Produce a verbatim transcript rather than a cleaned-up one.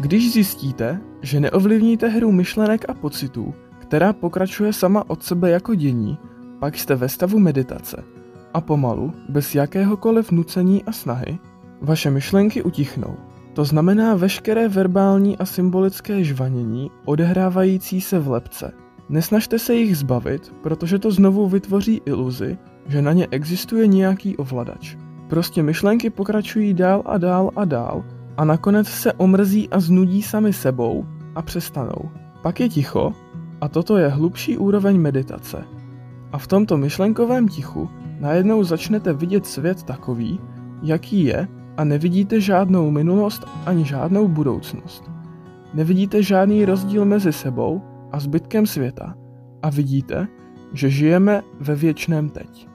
Když zjistíte, že neovlivníte hru myšlenek a pocitů, která pokračuje sama od sebe jako dění, pak jste ve stavu meditace a pomalu, bez jakéhokoliv nucení a snahy, vaše myšlenky utichnou. To znamená veškeré verbální a symbolické žvanění odehrávající se v lebce. Nesnažte se jich zbavit, protože to znovu vytvoří iluzi, že na ně existuje nějaký ovladač. Prostě myšlenky pokračují dál a dál a dál a nakonec se omrzí a znudí sami sebou a přestanou. Pak je ticho a toto je hlubší úroveň meditace. A v tomto myšlenkovém tichu najednou začnete vidět svět takový, jaký je, a nevidíte žádnou minulost ani žádnou budoucnost. Nevidíte žádný rozdíl mezi sebou a zbytkem světa a vidíte, že žijeme ve věčném teď.